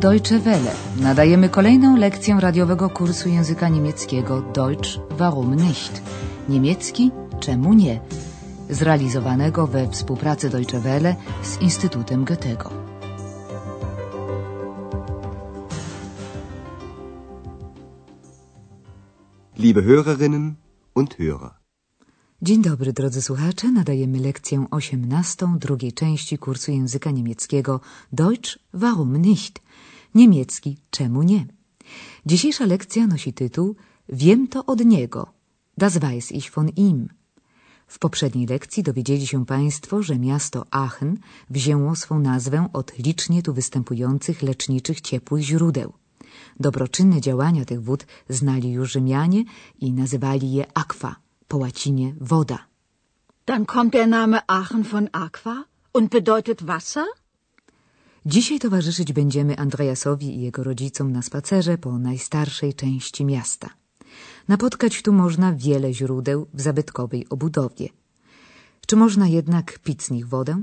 Deutsche Welle nadajemy kolejną lekcję radiowego kursu języka niemieckiego Deutsch, warum nicht? Niemiecki, czemu nie? Zrealizowanego we współpracy Deutsche Welle z Instytutem Goethego. Liebe Hörerinnen und Hörer. Dzień dobry, drodzy słuchacze. Nadajemy lekcję 18 drugiej części kursu języka niemieckiego Deutsch, warum nicht? Niemiecki, czemu nie? Dzisiejsza lekcja nosi tytuł Wiem to od niego. Das weiß ich von ihm. W poprzedniej lekcji dowiedzieli się Państwo, że miasto Aachen wzięło swą nazwę od licznie tu występujących leczniczych ciepłych źródeł. Dobroczynne działania tych wód znali już Rzymianie i nazywali je aqua, po łacinie woda. Dann kommt der Name Aachen von aqua und bedeutet Wasser? Dzisiaj towarzyszyć będziemy Andreasowi i jego rodzicom na spacerze po najstarszej części miasta. Napotkać tu można wiele źródeł w zabytkowej obudowie. Czy można jednak pić z nich wodę?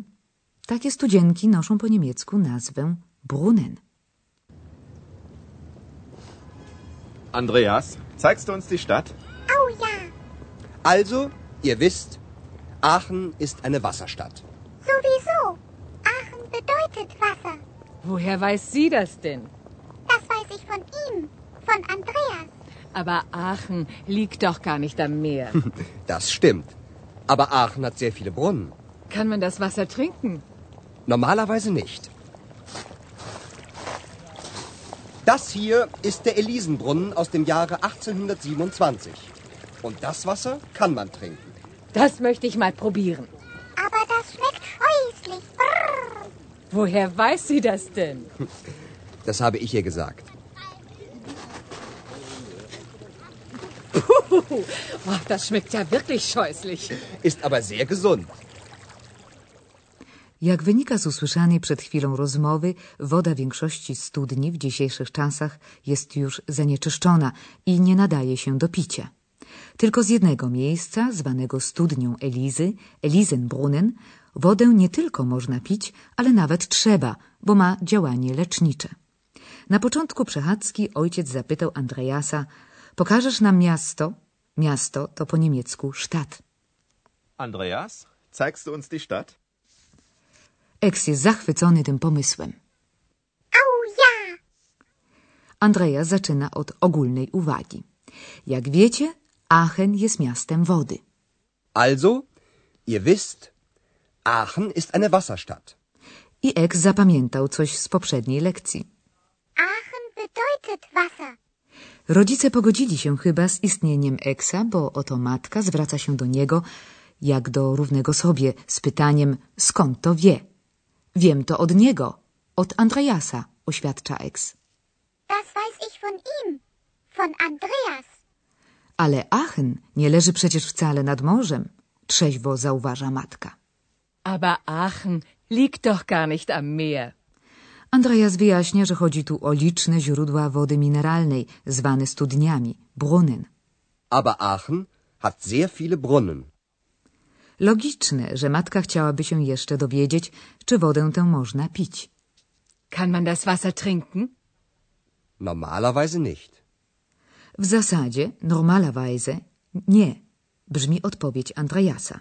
Takie studzienki noszą po niemiecku nazwę Brunnen. Andreas, zeigst du uns die Stadt? Oh ja. Also, ihr wisst, Aachen ist eine Wasserstadt. Sowieso. Aachen bedeutet Wasser. Woher weiß sie das denn? Das weiß ich von ihm, von Andreas. Aber Aachen liegt doch gar nicht am Meer. Das stimmt. Aber Aachen hat sehr viele Brunnen. Kann man das Wasser trinken? Normalerweise nicht. Das hier ist der Elisenbrunnen aus dem Jahre 1827. Und das Wasser kann man trinken. Das möchte ich mal probieren. Aber das schmeckt scheußlich. Brrr. Woher weiß sie das denn? Das habe ich ihr gesagt. Oh, das schmeckt ja wirklich scheußlich. Ist aber sehr gesund. Jak wynika z usłyszanej przed chwilą rozmowy, woda większości studni w dzisiejszych czasach jest już zanieczyszczona i nie nadaje się do picia. Tylko z jednego miejsca, zwanego studnią Elizy, Elisenbrunnen, wodę nie tylko można pić, ale nawet trzeba, bo ma działanie lecznicze. Na początku przechadzki ojciec zapytał Andreasa: pokażesz nam miasto? Miasto to po niemiecku Stadt. Andreas, zeigst du uns die Stadt? Eks jest zachwycony tym pomysłem. Au ja! Andreas zaczyna od ogólnej uwagi. Jak wiecie, Aachen jest miastem wody. Also, ihr wisst, Aachen ist eine Wasserstadt. I eks zapamiętał coś z poprzedniej lekcji. Aachen bedeutet Wasser. Rodzice pogodzili się chyba z istnieniem eksa, bo oto matka zwraca się do niego jak do równego sobie z pytaniem, skąd to wie? Wiem to od niego, od Andreasa, oświadcza eks. Das weiß ich von ihm, von Andreas. Ale Aachen nie leży przecież wcale nad morzem, trzeźwo zauważa matka. Aber Aachen liegt doch gar nicht am Meer. Andreas wyjaśnia, że chodzi tu o liczne źródła wody mineralnej, zwane studniami, Brunnen. Aber Aachen hat sehr viele Brunnen. Logiczne, że matka chciałaby się jeszcze dowiedzieć, czy wodę tę można pić. Kann man das Wasser trinken? Normalerweise nicht. W zasadzie normalerweise nie, brzmi odpowiedź Andreasa.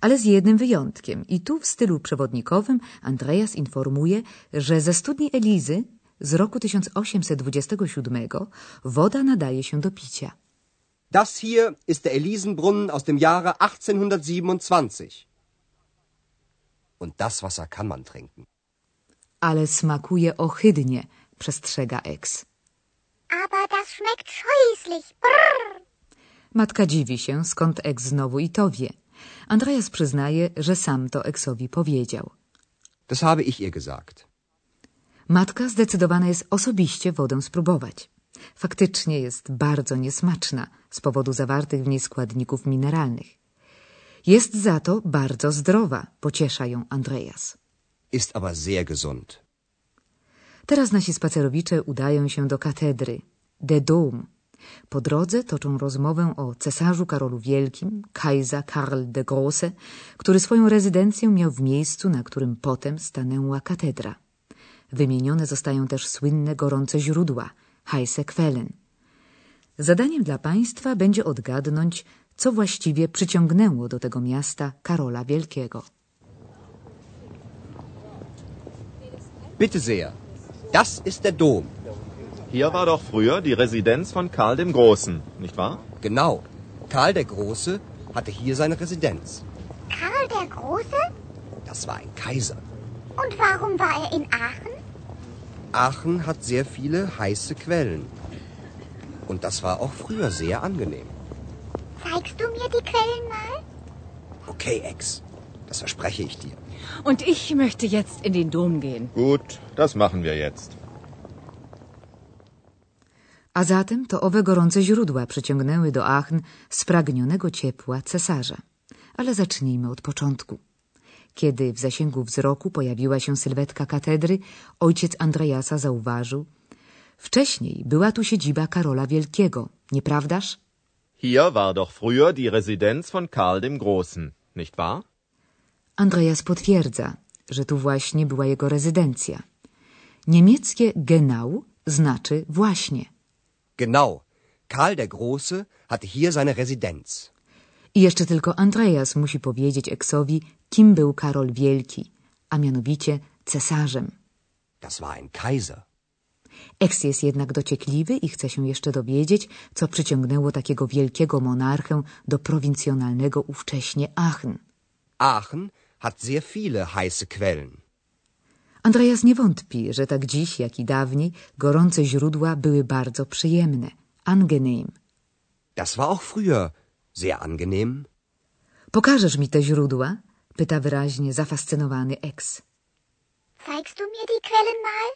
Ale z jednym wyjątkiem i tu w stylu przewodnikowym Andreas informuje, że ze studni Elizy z roku 1827 woda nadaje się do picia. Das hier ist der Elisenbrunnen aus dem Jahre 1827. Und das Wasser kann man trinken. Ale smakuje ohydnie, przestrzega eks. Aber das schmeckt scheußlich. Brrr. Matka dziwi się, skąd eks znowu i to wie. Andreas przyznaje, że sam to eksowi powiedział. Das habe ich ihr gesagt. Matka zdecydowana jest osobiście wodę spróbować. Faktycznie jest bardzo niesmaczna z powodu zawartych w niej składników mineralnych. Jest za to bardzo zdrowa, pociesza ją Andreas. Ist aber sehr gesund. Teraz nasi spacerowicze udają się do katedry, de Dom. Po drodze toczą rozmowę o cesarzu Karolu Wielkim, Kaiser Karl der Große, który swoją rezydencję miał w miejscu, na którym potem stanęła katedra. Wymienione zostają też słynne gorące źródła, heiße Quellen. Zadaniem dla państwa będzie odgadnąć, co właściwie przyciągnęło do tego miasta Karola Wielkiego. Bitte sehr, das ist der Dom. Hier war doch früher die Residenz von Karl dem Großen, nicht wahr? Genau, Karl der Große hatte hier seine Residenz. Karl der Große? Das war ein Kaiser. Und warum war er in Aachen? Aachen hat sehr viele heiße Quellen. Und das war auch früher sehr angenehm. Zeigst du mir die Quellen mal? Okay, Ex. Das verspreche ich dir. Und ich möchte jetzt in den Dom gehen. Gut, das machen wir jetzt. A zatem to owe gorące źródła przyciągnęły do Aachen spragnionego ciepła cesarza. Ale zacznijmy od początku. Kiedy w zasięgu wzroku pojawiła się sylwetka katedry, ojciec Andreasa zauważył: wcześniej była tu siedziba Karola Wielkiego, nieprawdaż? Hier war doch früher die Residenz von Karl dem Großen, nicht wahr? Andreas potwierdza, że tu właśnie była jego rezydencja. Niemieckie genau znaczy właśnie. Genau. Karl der Große hatte hier seine Residenz. I jeszcze tylko Andreas musi powiedzieć Eksowi, kim był Karol Wielki, a mianowicie cesarzem. Das war ein Kaiser. Eks jest jednak dociekliwy i chce się jeszcze dowiedzieć, co przyciągnęło takiego wielkiego monarchę do prowincjonalnego ówcześnie Aachen. Aachen hat sehr viele heiße Quellen. Andreas nie wątpi, że tak dziś, jak i dawniej, gorące źródła były bardzo przyjemne. Angenehm. Das war auch früher sehr angenehm. Pokażesz mi te źródła? Pyta wyraźnie zafascynowany Eks. Zeigst du mir die Quellen mal?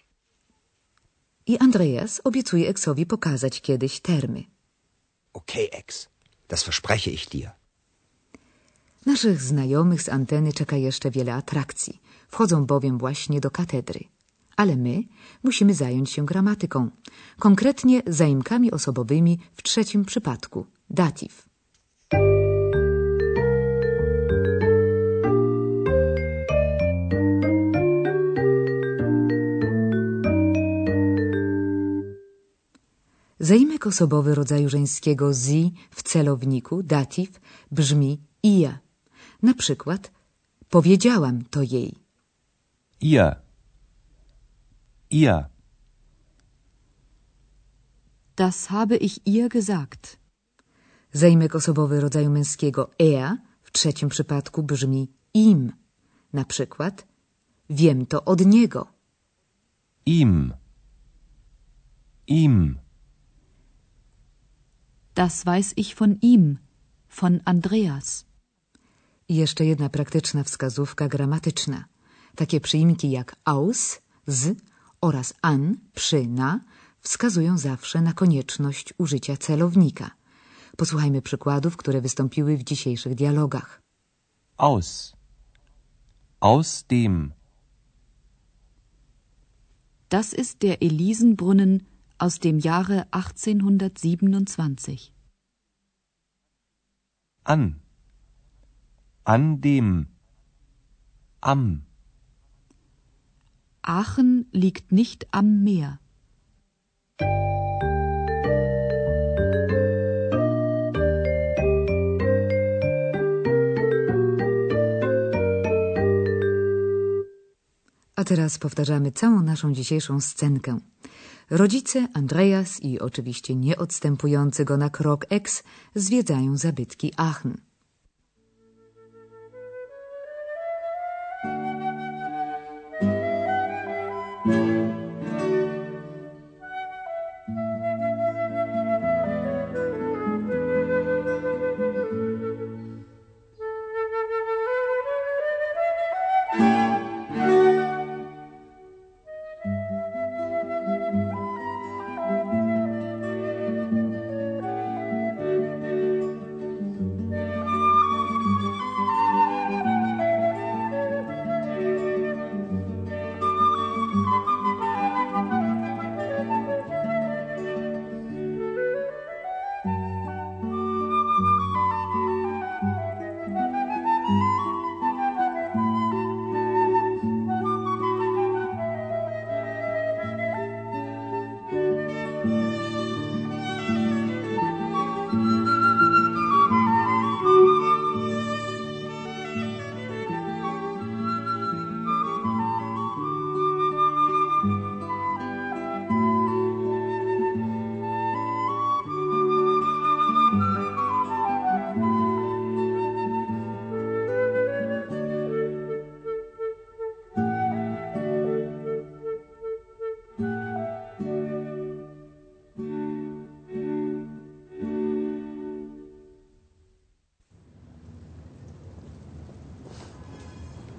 I Andreas obiecuje Eksowi pokazać kiedyś termy. Okej, Eks, das verspreche ich dir. Naszych znajomych z anteny czeka jeszcze wiele atrakcji. Wchodzą bowiem właśnie do katedry. Ale my musimy zająć się gramatyką. Konkretnie zaimkami osobowymi w trzecim przypadku. Datyw. Zaimek osobowy rodzaju żeńskiego zi w celowniku, datyw, brzmi ia. Na przykład powiedziałam to jej. Ihr. Ihr. Das habe ich ihr gesagt. Zaimek osobowy rodzaju męskiego er w trzecim przypadku brzmi im. Na przykład wiem to od niego. Im. Im. Das weiß ich von ihm, von Andreas. I jeszcze jedna praktyczna wskazówka gramatyczna. Takie przyimki jak aus, z oraz an, przy, na wskazują zawsze na konieczność użycia celownika. Posłuchajmy przykładów, które wystąpiły w dzisiejszych dialogach. Aus. Aus dem. Das ist der Elisenbrunnen aus dem Jahre 1827. An. An dem. Am. Aachen liegt nicht am Meer. A teraz powtarzamy całą naszą dzisiejszą scenkę. Rodzice, Andreas i oczywiście nieodstępujący go na krok eks zwiedzają zabytki Aachen.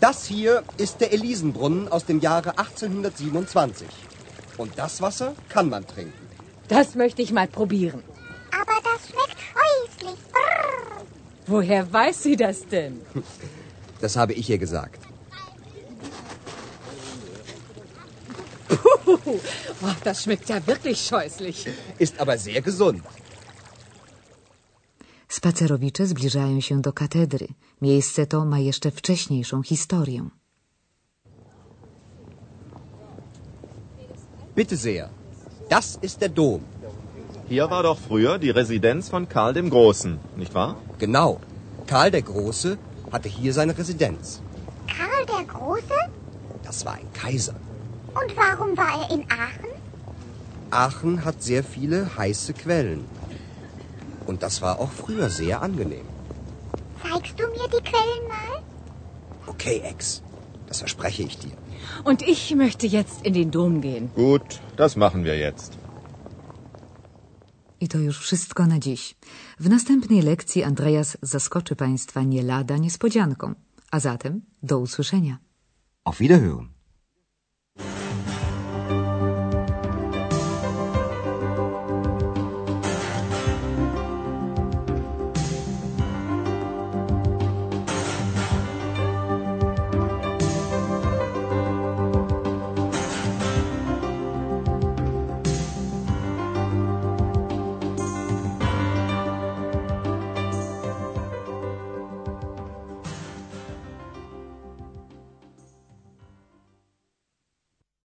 Das hier ist der Elisenbrunnen aus dem Jahre 1827. Und das Wasser kann man trinken. Das möchte ich mal probieren. Aber das schmeckt scheußlich. Brrr. Woher weiß sie das denn? Das habe ich ihr gesagt. Puh, oh, das schmeckt ja wirklich scheußlich. Ist aber sehr gesund. Spacerowicze zbliżają się do katedry. Miejsce to ma jeszcze wcześniejszą historię. Bitte sehr, das ist der Dom. Hier war doch früher die Residenz von Karl dem Großen, nicht wahr? Genau, Karl der Große hatte hier seine Residenz. Karl der Große? Das war ein Kaiser. Und warum war er in Aachen? Aachen hat sehr viele heiße Quellen. Und das war auch früher sehr angenehm. Zeigst du mir die Quellen mal? Okay, Ex. Das verspreche ich dir. Und ich möchte jetzt in den Dom gehen. Gut, das machen wir jetzt. I to już wszystko na dziś. W następnej lekcji Andreas zaskoczy Państwa nie lada niespodzianką. A zatem do usłyszenia. Auf Wiederhören.